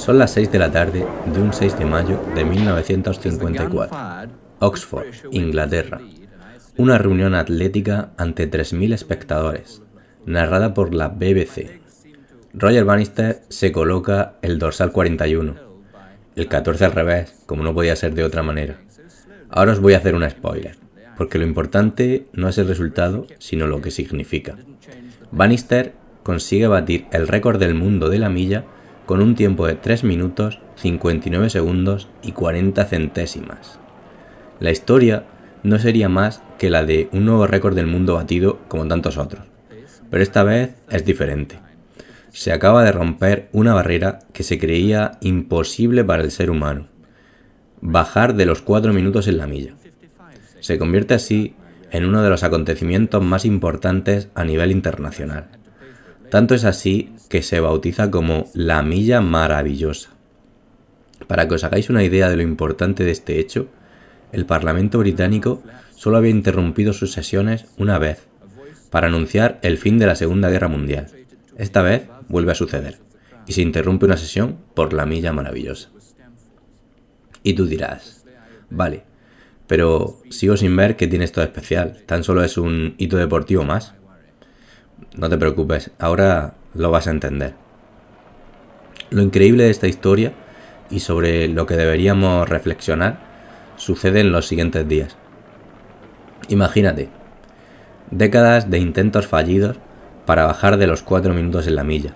Son las 6 de la tarde de un 6 de mayo de 1954, Oxford, Inglaterra. Una reunión atlética ante 3.000 espectadores, narrada por la BBC. Roger Bannister se coloca el dorsal 41, el 14 al revés, como no podía ser de otra manera. Ahora os voy a hacer un spoiler, porque lo importante no es el resultado, sino lo que significa. Bannister consigue batir el récord del mundo de la milla con un tiempo de 3 minutos, 59 segundos y 40 centésimas. La historia no sería más que la de un nuevo récord del mundo batido como tantos otros, pero esta vez es diferente. Se acaba de romper una barrera que se creía imposible para el ser humano: bajar de los 4 minutos en la milla. Se convierte así en uno de los acontecimientos más importantes a nivel internacional. Tanto es así que se bautiza como La Milla Maravillosa. Para que os hagáis una idea de lo importante de este hecho, el Parlamento Británico solo había interrumpido sus sesiones una vez, para anunciar el fin de la Segunda Guerra Mundial. Esta vez vuelve a suceder, y se interrumpe una sesión por La Milla Maravillosa. Y tú dirás, vale, pero sigo sin ver qué tiene esto de especial, tan solo es un hito deportivo más. No te preocupes, ahora lo vas a entender. Lo increíble de esta historia, y sobre lo que deberíamos reflexionar, sucede en los siguientes días. Imagínate, décadas de intentos fallidos para bajar de los 4 minutos en la milla.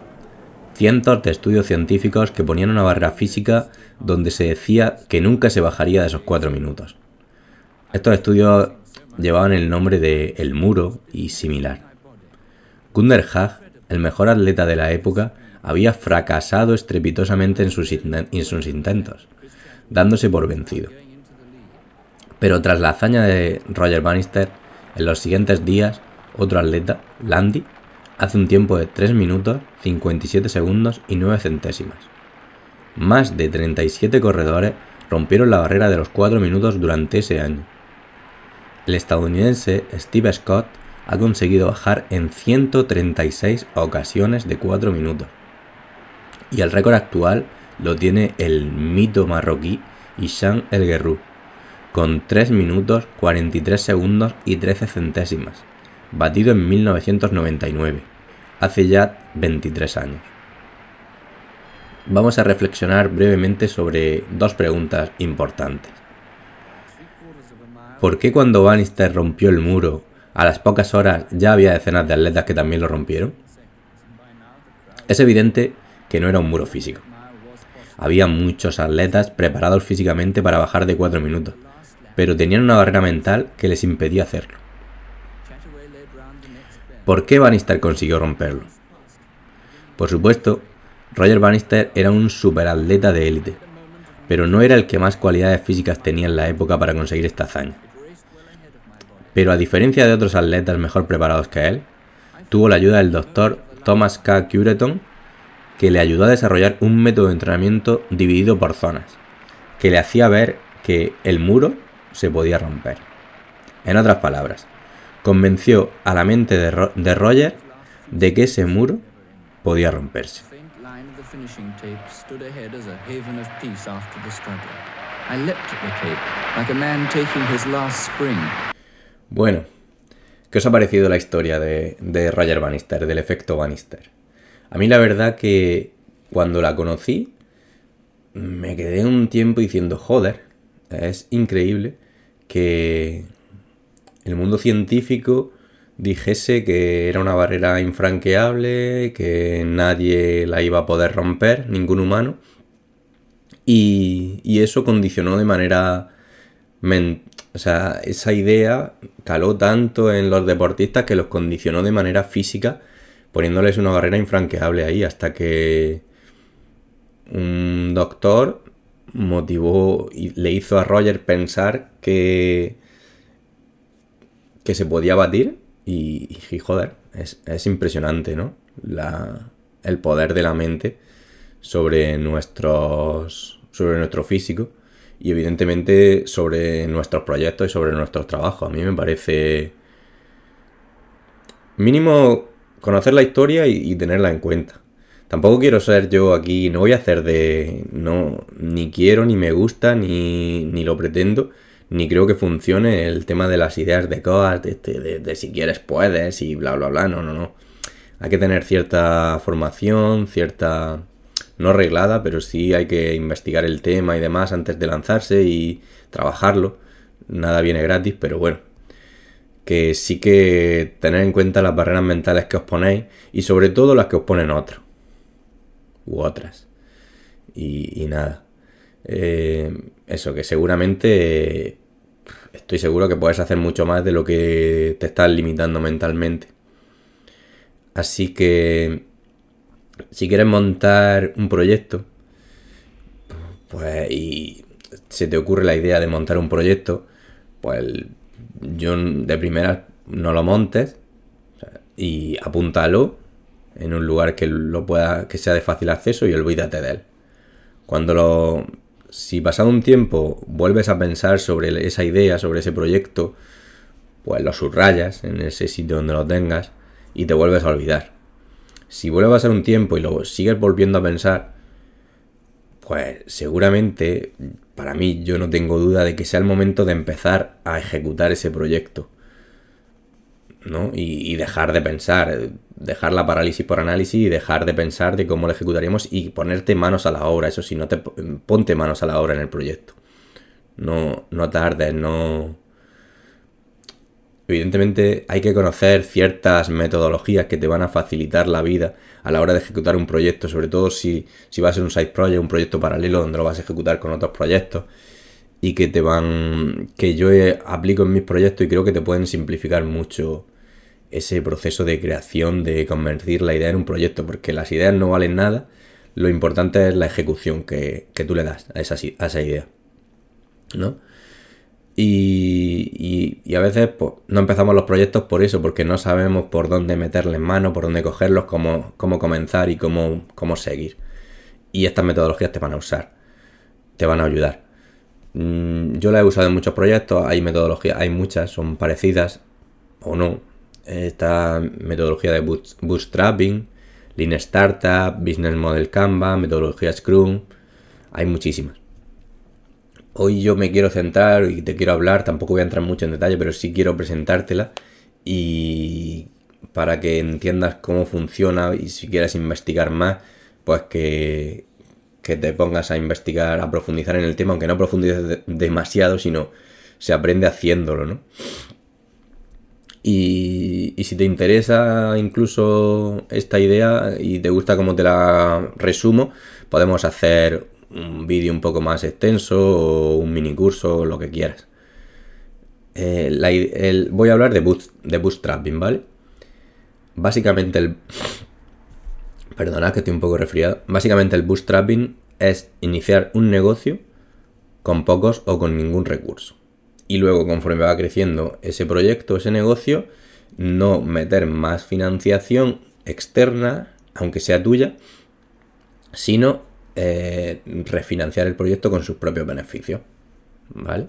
Cientos de estudios científicos que ponían una barrera física donde se decía que nunca se bajaría de esos 4 minutos. Estos estudios llevaban el nombre de El Muro y similar. Gunder Hägg, el mejor atleta de la época, había fracasado estrepitosamente en sus intentos, dándose por vencido. Pero tras la hazaña de Roger Bannister, en los siguientes días, otro atleta, Landy, hace un tiempo de 3 minutos, 57 segundos y 9 centésimas. Más de 37 corredores rompieron la barrera de los 4 minutos durante ese año. El estadounidense Steve Scott ha conseguido bajar en 136 ocasiones de 4 minutos. Y el récord actual lo tiene el mito marroquí Hicham El Guerrouj, con 3 minutos, 43 segundos y 13 centésimas, batido en 1999, hace ya 23 años. Vamos a reflexionar brevemente sobre dos preguntas importantes. ¿Por qué cuando Bannister rompió el muro, a las pocas horas ya había decenas de atletas que también lo rompieron? Es evidente que no era un muro físico. Había muchos atletas preparados físicamente para bajar de 4 minutos, pero tenían una barrera mental que les impedía hacerlo. ¿Por qué Bannister consiguió romperlo? Por supuesto, Roger Bannister era un superatleta de élite, pero no era el que más cualidades físicas tenía en la época para conseguir esta hazaña. Pero a diferencia de otros atletas mejor preparados que él, tuvo la ayuda del doctor Thomas K. Cureton, que le ayudó a desarrollar un método de entrenamiento dividido por zonas, que le hacía ver que el muro se podía romper. En otras palabras, convenció a la mente de Roger de que ese muro podía romperse. Bueno, ¿qué os ha parecido la historia de Roger Bannister, del efecto Bannister? A mí la verdad que cuando la conocí me quedé un tiempo diciendo, joder, es increíble que el mundo científico dijese que era una barrera infranqueable, que nadie la iba a poder romper, ningún humano, y eso condicionó de manera mental. O sea, esa idea caló tanto en los deportistas que los condicionó de manera física, poniéndoles una barrera infranqueable ahí, hasta que un doctor motivó y le hizo a Roger pensar que se podía batir. Y joder, es impresionante, ¿no? El poder de la mente sobre nuestro físico. Y evidentemente sobre nuestros proyectos y sobre nuestros trabajos. A mí me parece mínimo conocer la historia y tenerla en cuenta. Tampoco quiero ser yo aquí, no voy a hacer de... no, ni quiero, ni me gusta, ni lo pretendo, ni creo que funcione el tema de las ideas de cosas, de si quieres puedes y bla bla bla, no. Hay que tener cierta formación, cierta... no arreglada, pero sí hay que investigar el tema y demás antes de lanzarse y trabajarlo. Nada viene gratis, pero bueno, que sí que tener en cuenta las barreras mentales que os ponéis y sobre todo las que os ponen otros u otras. Y nada, eso, que seguramente estoy seguro que puedes hacer mucho más de lo que te estás limitando mentalmente. Así que si quieres montar un proyecto, pues y se te ocurre la idea de montar un proyecto, pues yo de primera no lo montes y apúntalo en un lugar que lo pueda, que sea de fácil acceso, y olvídate de él. Si pasado un tiempo vuelves a pensar sobre esa idea, sobre ese proyecto, pues lo subrayas en ese sitio donde lo tengas y te vuelves a olvidar. Si vuelves a pasar un tiempo y luego sigues volviendo a pensar, pues seguramente, para mí, yo no tengo duda de que sea el momento de empezar a ejecutar ese proyecto, ¿no? Y dejar de pensar, dejar la parálisis por análisis y dejar de pensar de cómo lo ejecutaremos y ponerte manos a la obra. Eso sí, ponte manos a la obra en el proyecto. No tardes, no... Evidentemente hay que conocer ciertas metodologías que te van a facilitar la vida a la hora de ejecutar un proyecto, sobre todo si va a ser un side project, un proyecto paralelo donde lo vas a ejecutar con otros proyectos y que te van... que yo aplico en mis proyectos y creo que te pueden simplificar mucho ese proceso de creación, de convertir la idea en un proyecto, porque las ideas no valen nada, lo importante es la ejecución que tú le das a esa idea, ¿no? Y a veces pues, no empezamos los proyectos por eso, porque no sabemos por dónde meterles mano, por dónde cogerlos, cómo comenzar y cómo seguir. Y estas metodologías te van a ayudar. Yo las he usado en muchos proyectos, hay metodologías, hay muchas, son parecidas o no. Esta metodología de Bootstrapping, Lean Startup, Business Model Canvas, metodología Scrum, hay muchísimas. Hoy yo me quiero centrar y te quiero hablar, tampoco voy a entrar mucho en detalle, pero sí quiero presentártela y para que entiendas cómo funciona, y si quieres investigar más, pues que te pongas a investigar, a profundizar en el tema, aunque no profundices demasiado, sino se aprende haciéndolo, ¿no? Y si te interesa incluso esta idea y te gusta cómo te la resumo, podemos hacer un vídeo un poco más extenso o un mini curso, lo que quieras. Voy a hablar de bootstrapping, ¿vale? Básicamente Perdonad que estoy un poco resfriado. Básicamente el bootstrapping es iniciar un negocio con pocos o con ningún recurso. Y luego, conforme va creciendo ese proyecto, ese negocio, no meter más financiación externa, aunque sea tuya, sino refinanciar el proyecto con sus propios beneficios, ¿vale?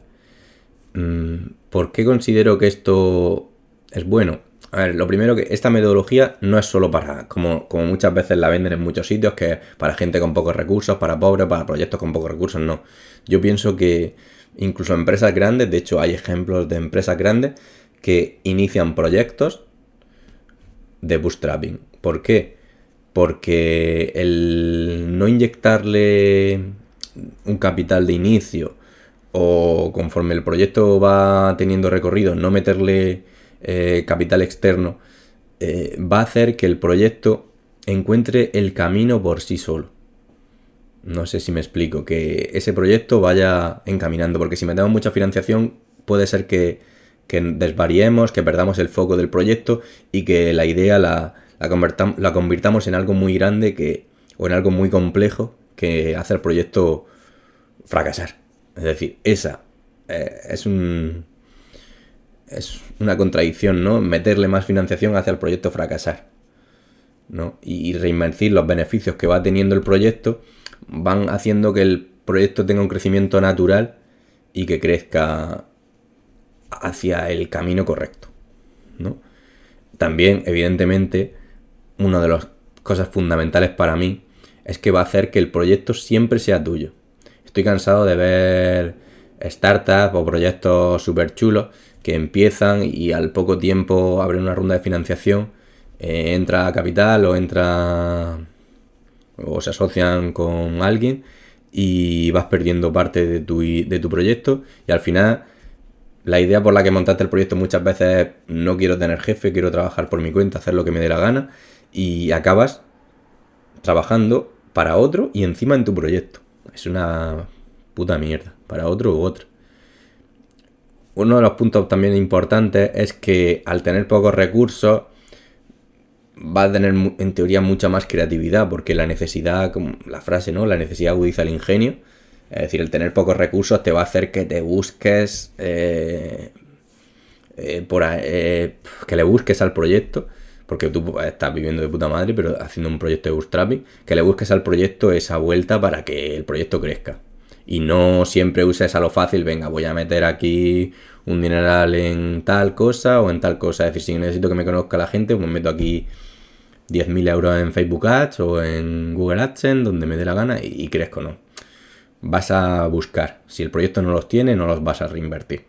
¿Por qué considero que esto es bueno? A ver, lo primero, que esta metodología no es solo para, como muchas veces la venden en muchos sitios, que para gente con pocos recursos, para pobres, para proyectos con pocos recursos, no. Yo pienso que incluso empresas grandes, de hecho hay ejemplos de empresas grandes que inician proyectos de bootstrapping. ¿Por qué? Porque el no inyectarle un capital de inicio o conforme el proyecto va teniendo recorrido, no meterle capital externo, va a hacer que el proyecto encuentre el camino por sí solo. No sé si me explico, que ese proyecto vaya encaminando, porque si metemos mucha financiación puede ser que desvariemos, que perdamos el foco del proyecto y que la idea la convirtamos en algo muy grande o en algo muy complejo que hace el proyecto fracasar. Es decir, esa es una contradicción, ¿no? Meterle más financiación hace el proyecto fracasar, ¿no? Y reinvertir los beneficios que va teniendo el proyecto van haciendo que el proyecto tenga un crecimiento natural y que crezca hacia el camino correcto, ¿no? También, evidentemente, uno de los cosas fundamentales para mí es que va a hacer que el proyecto siempre sea tuyo. Estoy cansado de ver startups o proyectos súper chulos que empiezan y al poco tiempo abren una ronda de financiación, entra capital o entra o se asocian con alguien y vas perdiendo parte de tu proyecto, y al final la idea por la que montaste el proyecto muchas veces es: no quiero tener jefe, quiero trabajar por mi cuenta, hacer lo que me dé la gana, y acabas trabajando para otro y encima en tu proyecto. Es una puta mierda, para otro u otro. Uno de los puntos también importantes es que al tener pocos recursos va a tener en teoría mucha más creatividad, porque la necesidad, como la frase, ¿no? La necesidad agudiza el ingenio. Es decir, el tener pocos recursos te va a hacer que te busques que le busques al proyecto, porque tú estás viviendo de puta madre pero haciendo un proyecto de bootstrapping, que le busques al proyecto esa vuelta para que el proyecto crezca y no siempre uses a lo fácil: venga, voy a meter aquí un dineral en tal cosa o en tal cosa. Es decir, si necesito que me conozca la gente, pues me meto aquí 10.000 euros en Facebook Ads o en Google AdSense, donde me dé la gana, y crezco. No vas a buscar. Si el proyecto no los tiene, no los vas a reinvertir.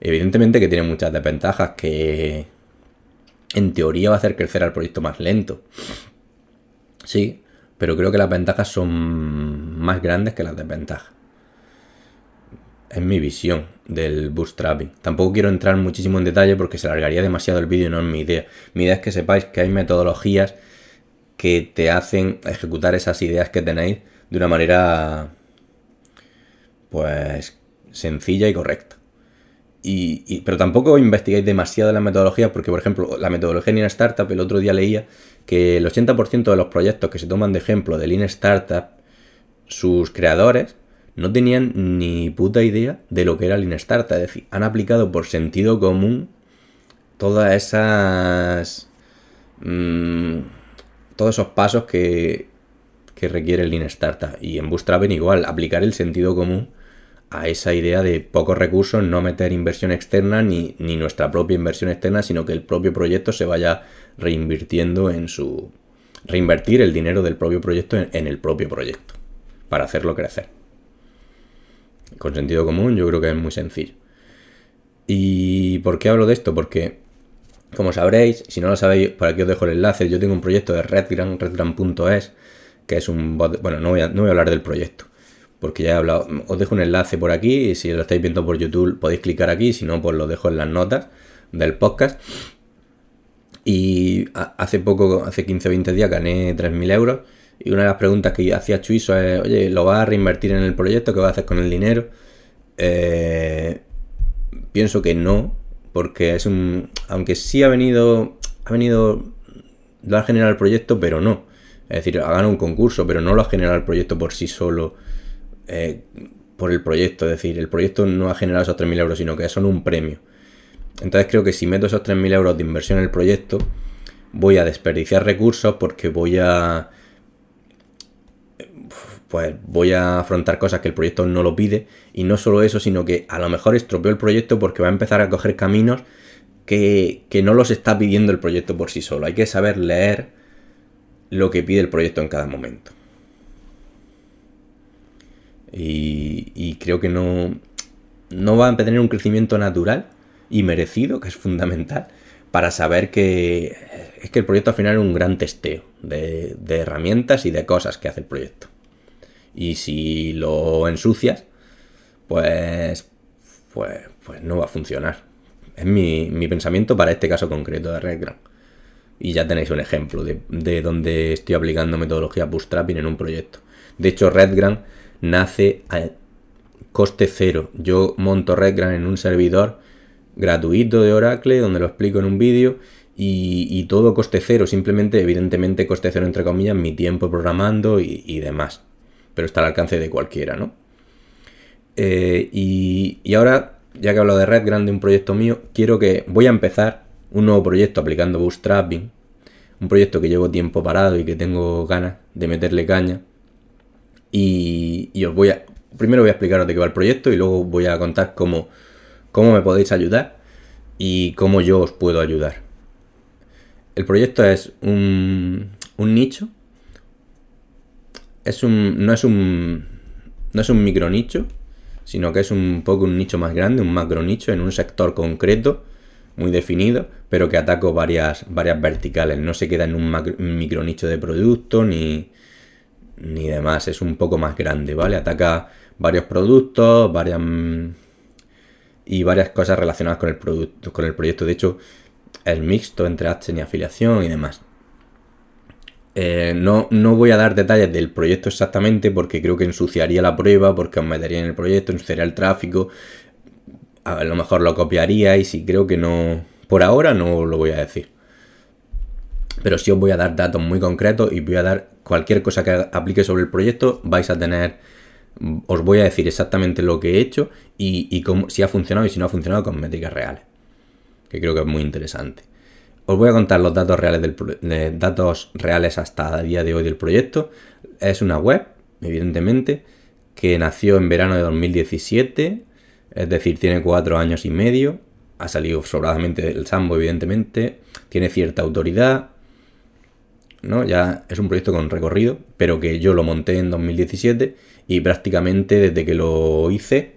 Evidentemente que tiene muchas desventajas, que en teoría va a hacer crecer al proyecto más lento. Sí, pero creo que las ventajas son más grandes que las desventajas. Es mi visión del bootstrapping. Tampoco quiero entrar muchísimo en detalle porque se alargaría demasiado el vídeo y no es mi idea. Mi idea es que sepáis que hay metodologías que te hacen ejecutar esas ideas que tenéis de una manera, pues, sencilla y correcta. Pero tampoco investigáis demasiado las metodologías, porque, por ejemplo, la metodología Lean Startup, el otro día leía que el 80% de los proyectos que se toman de ejemplo de Lean Startup, sus creadores no tenían ni puta idea de lo que era Lean Startup. Es decir, han aplicado por sentido común todas esas todos esos pasos que requiere el Lean Startup. Y en bootstrapping igual, aplicar el sentido común a esa idea de pocos recursos, no meter inversión externa ni nuestra propia inversión externa, sino que el propio proyecto se vaya reinvirtiendo en su... reinvertir el dinero del propio proyecto en el propio proyecto para hacerlo crecer. Con sentido común yo creo que es muy sencillo. ¿Y por qué hablo de esto? Porque, como sabréis, si no lo sabéis, por aquí os dejo el enlace, yo tengo un proyecto de Redgram, redgram.es, que es un bot. Bueno, no voy a hablar del proyecto, porque ya he hablado. Os dejo un enlace por aquí, y si lo estáis viendo por YouTube podéis clicar aquí, si no, pues lo dejo en las notas del podcast. Y hace poco, hace 15-20 días, gané 3.000 euros, y una de las preguntas que hacía Chuiso es: oye, ¿lo vas a reinvertir en el proyecto? ¿Qué vas a hacer con el dinero? Pienso que no, porque es un... aunque sí ha venido lo ha generado el proyecto, pero no. Es decir, ha ganado un concurso, pero no lo ha generado el proyecto por sí solo, por el proyecto. Es decir, el proyecto no ha generado esos 3.000 euros, sino que son un premio. Entonces creo que si meto esos 3.000 euros de inversión en el proyecto, voy a desperdiciar recursos, porque voy a afrontar cosas que el proyecto no lo pide. Y no solo eso, sino que a lo mejor estropeo el proyecto porque va a empezar a coger caminos que no los está pidiendo el proyecto por sí solo. Hay que saber leer lo que pide el proyecto en cada momento. Y creo que no va a tener un crecimiento natural y merecido, que es fundamental, para saber que... es que el proyecto al final es un gran testeo de herramientas y de cosas que hace el proyecto. Y si lo ensucias, pues no va a funcionar. Es mi pensamiento para este caso concreto de Redgram. Y ya tenéis un ejemplo de donde estoy aplicando metodología bootstrapping en un proyecto. De hecho, Redgram nace a coste cero. Yo monto Redgram en un servidor gratuito de Oracle, donde lo explico en un vídeo, y todo coste cero. Simplemente, evidentemente, coste cero entre comillas, mi tiempo programando y demás. Pero está al alcance de cualquiera, ¿no? Y ahora, ya que he hablado de Redgram, de un proyecto mío, voy a empezar un nuevo proyecto aplicando bootstrapping, un proyecto que llevo tiempo parado y que tengo ganas de meterle caña, y os voy a... primero voy a explicaros de qué va el proyecto y luego voy a contar cómo me podéis ayudar y cómo yo os puedo ayudar. El proyecto es un un nicho, no es un micro nicho, sino que es un poco un nicho más grande, un macro nicho en un sector concreto muy definido, pero que ataco varias verticales. No se queda en un micro nicho de producto ni demás, es un poco más grande, ¿vale? Ataca varios productos, varias cosas relacionadas con el producto, con el proyecto. De hecho, es mixto entre AdSense y afiliación y demás. No voy a dar detalles del proyecto exactamente porque creo que ensuciaría la prueba, porque os metería en el proyecto, ensuciaría el tráfico, a lo mejor lo copiaría, y sí, creo que no, por ahora no lo voy a decir. Pero sí os voy a dar datos muy concretos y voy a dar cualquier cosa que aplique sobre el proyecto, os voy a decir exactamente lo que he hecho y cómo, si ha funcionado y si no ha funcionado, con métricas reales, que creo que es muy interesante. Os voy a contar los datos reales hasta el día de hoy del proyecto. Es una web, evidentemente, que nació en verano de 2017, es decir, tiene 4 años y medio, ha salido sobradamente del sambo, evidentemente, tiene cierta autoridad, ¿no? Ya es un proyecto con recorrido, pero que yo lo monté en 2017 y prácticamente desde que lo hice,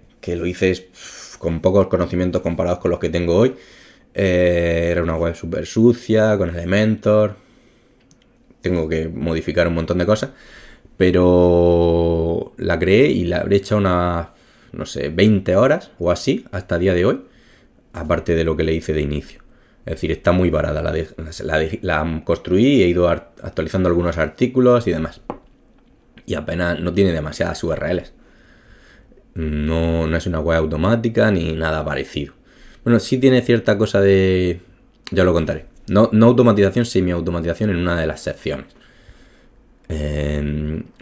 con pocos conocimientos comparados con los que tengo hoy. Era una web súper sucia, con Elementor. Tengo que modificar un montón de cosas, pero la creé y la habré hecho unas, no sé, 20 horas o así hasta el día de hoy, aparte de lo que le hice de inicio. Es decir, está muy parada, la construí, he ido actualizando algunos artículos y demás. Y apenas, no tiene demasiadas URLs. No es una web automática ni nada parecido. Bueno, sí tiene cierta cosa de... ya lo contaré. No automatización, semi-automatización en una de las secciones.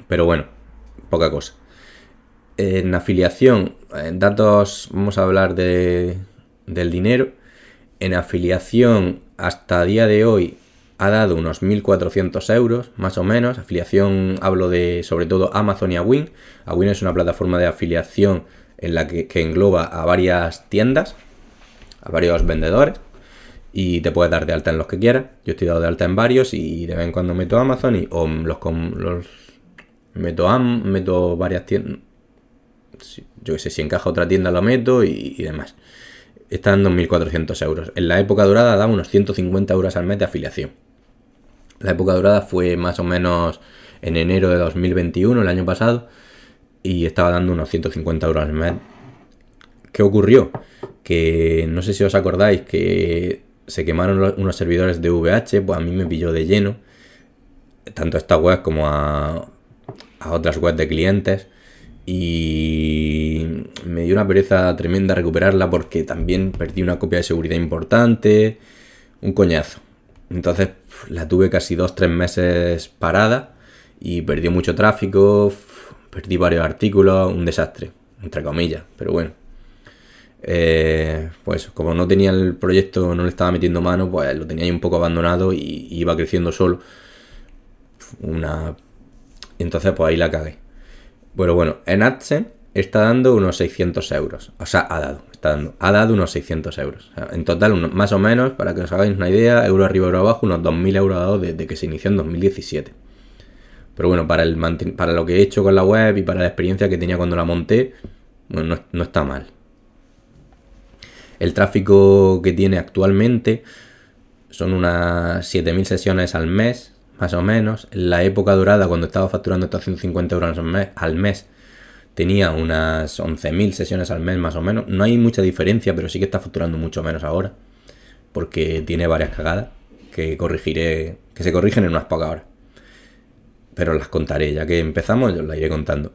Pero bueno, poca cosa. En afiliación, en datos, vamos a hablar del dinero. En afiliación, hasta día de hoy, ha dado unos 1.400 euros, más o menos. Afiliación, hablo de sobre todo Amazon y Awin. Awin es una plataforma de afiliación en la que engloba a varias tiendas, a varios vendedores, y te puedes dar de alta en los que quieras. Yo estoy dado de alta en varios y de vez en cuando meto Amazon meto varias tiendas. Yo que sé, si encaja otra tienda lo meto y demás. Está dando 1.400 euros. En la época dorada daba unos 150 euros al mes de afiliación. La época dorada fue más o menos en enero de 2021, el año pasado, y estaba dando unos 150 euros al mes. ¿Qué ocurrió? Que no sé si os acordáis que se quemaron unos servidores de VH, pues a mí me pilló de lleno, tanto a esta web como a otras webs de clientes, y me dio una pereza tremenda recuperarla porque también perdí una copia de seguridad importante, un coñazo. Entonces la tuve casi 2-3 meses parada y perdí mucho tráfico, perdí varios artículos, un desastre, entre comillas, pero bueno. Pues como no tenía el proyecto, no le estaba metiendo mano, pues lo tenía ahí un poco abandonado y iba creciendo solo. Entonces pues ahí la cagué. Pero bueno, en AdSense está dando unos 600 euros. O sea, ha dado unos 600 euros. O sea, en total, más o menos, para que os hagáis una idea, euro arriba, euro abajo, unos 2.000 euros ha dado desde que se inició en 2017. Pero bueno, para lo que he hecho con la web y para la experiencia que tenía cuando la monté, bueno, no está mal. El tráfico que tiene actualmente son unas 7.000 sesiones al mes, más o menos. En la época dorada, cuando estaba facturando estos 150 euros al mes, tenía unas 11.000 sesiones al mes, más o menos. No hay mucha diferencia, pero sí que está facturando mucho menos ahora, porque tiene varias cagadas que se corrigen en unas pocas horas. Pero las contaré, ya que empezamos, yo las iré contando.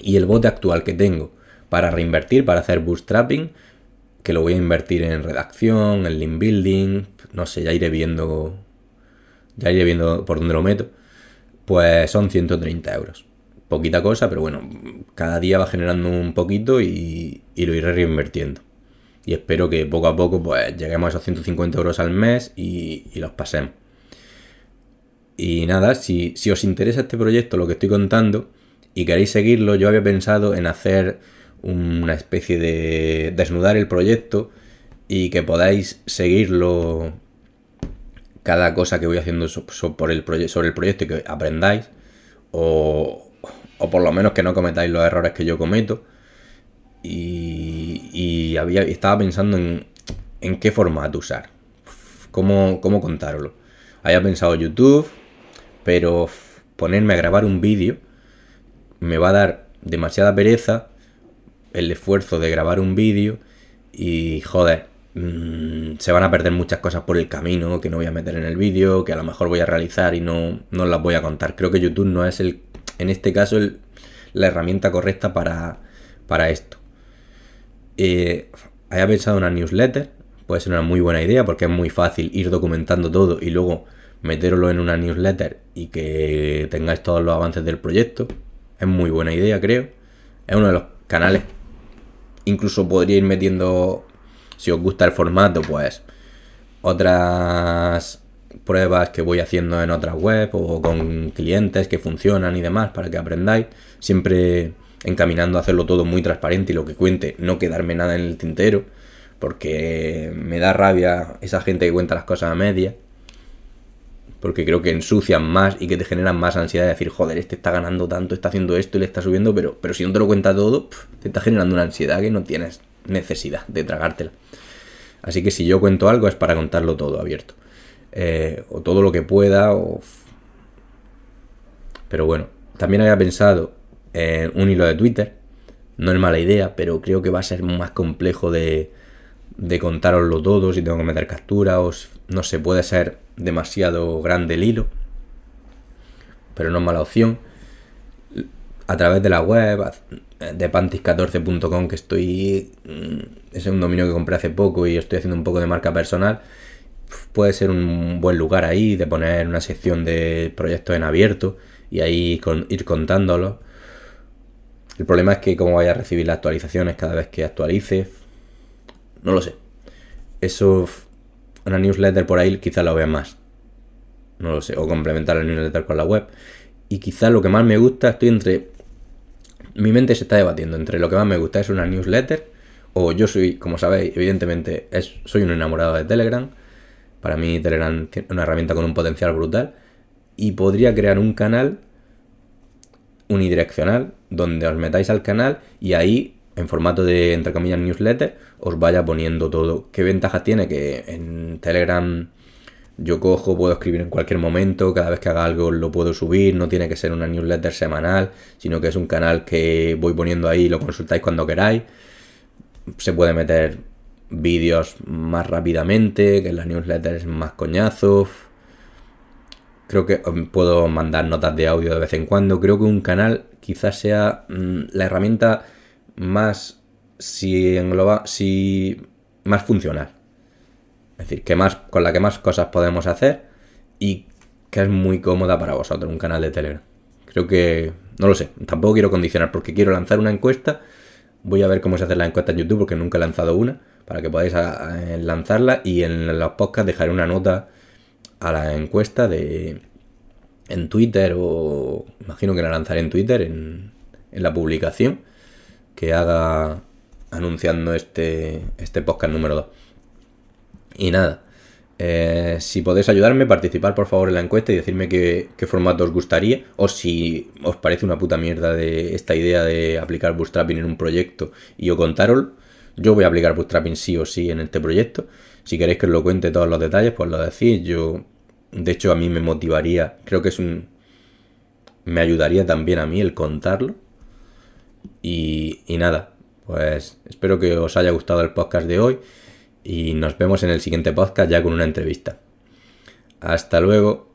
Y el bote actual que tengo para reinvertir, para hacer bootstrapping, que lo voy a invertir en redacción, en link building, no sé, ya iré viendo por dónde lo meto, pues son 130 euros. Poquita cosa, pero bueno, cada día va generando un poquito y lo iré reinvirtiendo. Y espero que poco a poco pues lleguemos a esos 150 euros al mes y los pasemos. Y nada, si os interesa este proyecto, lo que estoy contando, y queréis seguirlo, yo había pensado en hacer una especie de desnudar el proyecto y que podáis seguirlo cada cosa que voy haciendo sobre el proyecto y que aprendáis, o por lo menos que no cometáis los errores que yo cometo. Y estaba pensando en qué formato usar, cómo contarlo. Había pensado YouTube, pero ponerme a grabar un vídeo me va a dar demasiada pereza el esfuerzo de grabar un vídeo y, joder, se van a perder muchas cosas por el camino que no voy a meter en el vídeo, que a lo mejor voy a realizar y no las voy a contar. Creo que YouTube no es en este caso la herramienta correcta para esto. Había pensado en una newsletter, puede ser una muy buena idea porque es muy fácil ir documentando todo y luego meterlo en una newsletter y que tengáis todos los avances del proyecto. Es muy buena idea, creo. Es uno de los canales. Incluso podría ir metiendo, si os gusta el formato, pues otras pruebas que voy haciendo en otras webs o con clientes que funcionan y demás, para que aprendáis, siempre encaminando a hacerlo todo muy transparente y lo que cuente no quedarme nada en el tintero, porque me da rabia esa gente que cuenta las cosas a medias, porque creo que ensucian más y que te generan más ansiedad de decir, joder, este está ganando tanto, está haciendo esto y le está subiendo, pero si no te lo cuenta todo, te está generando una ansiedad que no tienes necesidad de tragártela. Así que si yo cuento algo es para contarlo todo abierto, o todo lo que pueda, pero bueno, también había pensado en un hilo de Twitter. No es mala idea, pero creo que va a ser más complejo de contároslo todo, si tengo que meter capturas, no sé, puede ser demasiado grande el hilo, pero no es mala opción. A través de la web de pantic14.com, que es un dominio que compré hace poco y estoy haciendo un poco de marca personal, puede ser un buen lugar ahí de poner una sección de proyectos en abierto y ahí ir contándolos. El problema es que cómo vaya a recibir las actualizaciones cada vez que actualice, no lo sé. Eso, una newsletter por ahí quizá lo vea más, no lo sé, o complementar la newsletter con la web. Y quizá lo que más me gusta, mi mente se está debatiendo entre lo que más me gusta es una newsletter, o yo soy, como sabéis, evidentemente soy un enamorado de Telegram. Para mí Telegram es una herramienta con un potencial brutal y podría crear un canal unidireccional donde os metáis al canal y ahí, en formato de, entre comillas, newsletter, os vaya poniendo todo. ¿Qué ventajas tiene? Que en Telegram yo puedo escribir en cualquier momento, cada vez que haga algo lo puedo subir, no tiene que ser una newsletter semanal, sino que es un canal que voy poniendo ahí, lo consultáis cuando queráis. Se puede meter vídeos más rápidamente, que en las newsletters es más coñazo. Creo que puedo mandar notas de audio de vez en cuando. Creo que un canal quizás sea la herramienta más, más funcional, es decir, con la que más cosas podemos hacer y que es muy cómoda para vosotros, un canal de Telegram. Creo que, no lo sé, tampoco quiero condicionar porque quiero lanzar una encuesta. Voy a ver cómo se hace la encuesta en YouTube porque nunca he lanzado una, para que podáis lanzarla, y en los podcasts dejaré una nota a la encuesta en Twitter, o imagino que la lanzaré en Twitter en la publicación que haga anunciando este podcast número 2. Y nada, si podéis ayudarme, participar por favor en la encuesta y decirme qué formato os gustaría, o si os parece una puta mierda de esta idea de aplicar bootstrapping en un proyecto y yo contaroslo. Yo voy a aplicar bootstrapping sí o sí en este proyecto. Si queréis que os lo cuente todos los detalles, pues lo decís. Yo, de hecho, a mí me motivaría, creo que me ayudaría también a mí el contarlo. Y nada, pues espero que os haya gustado el podcast de hoy y nos vemos en el siguiente podcast ya con una entrevista. Hasta luego.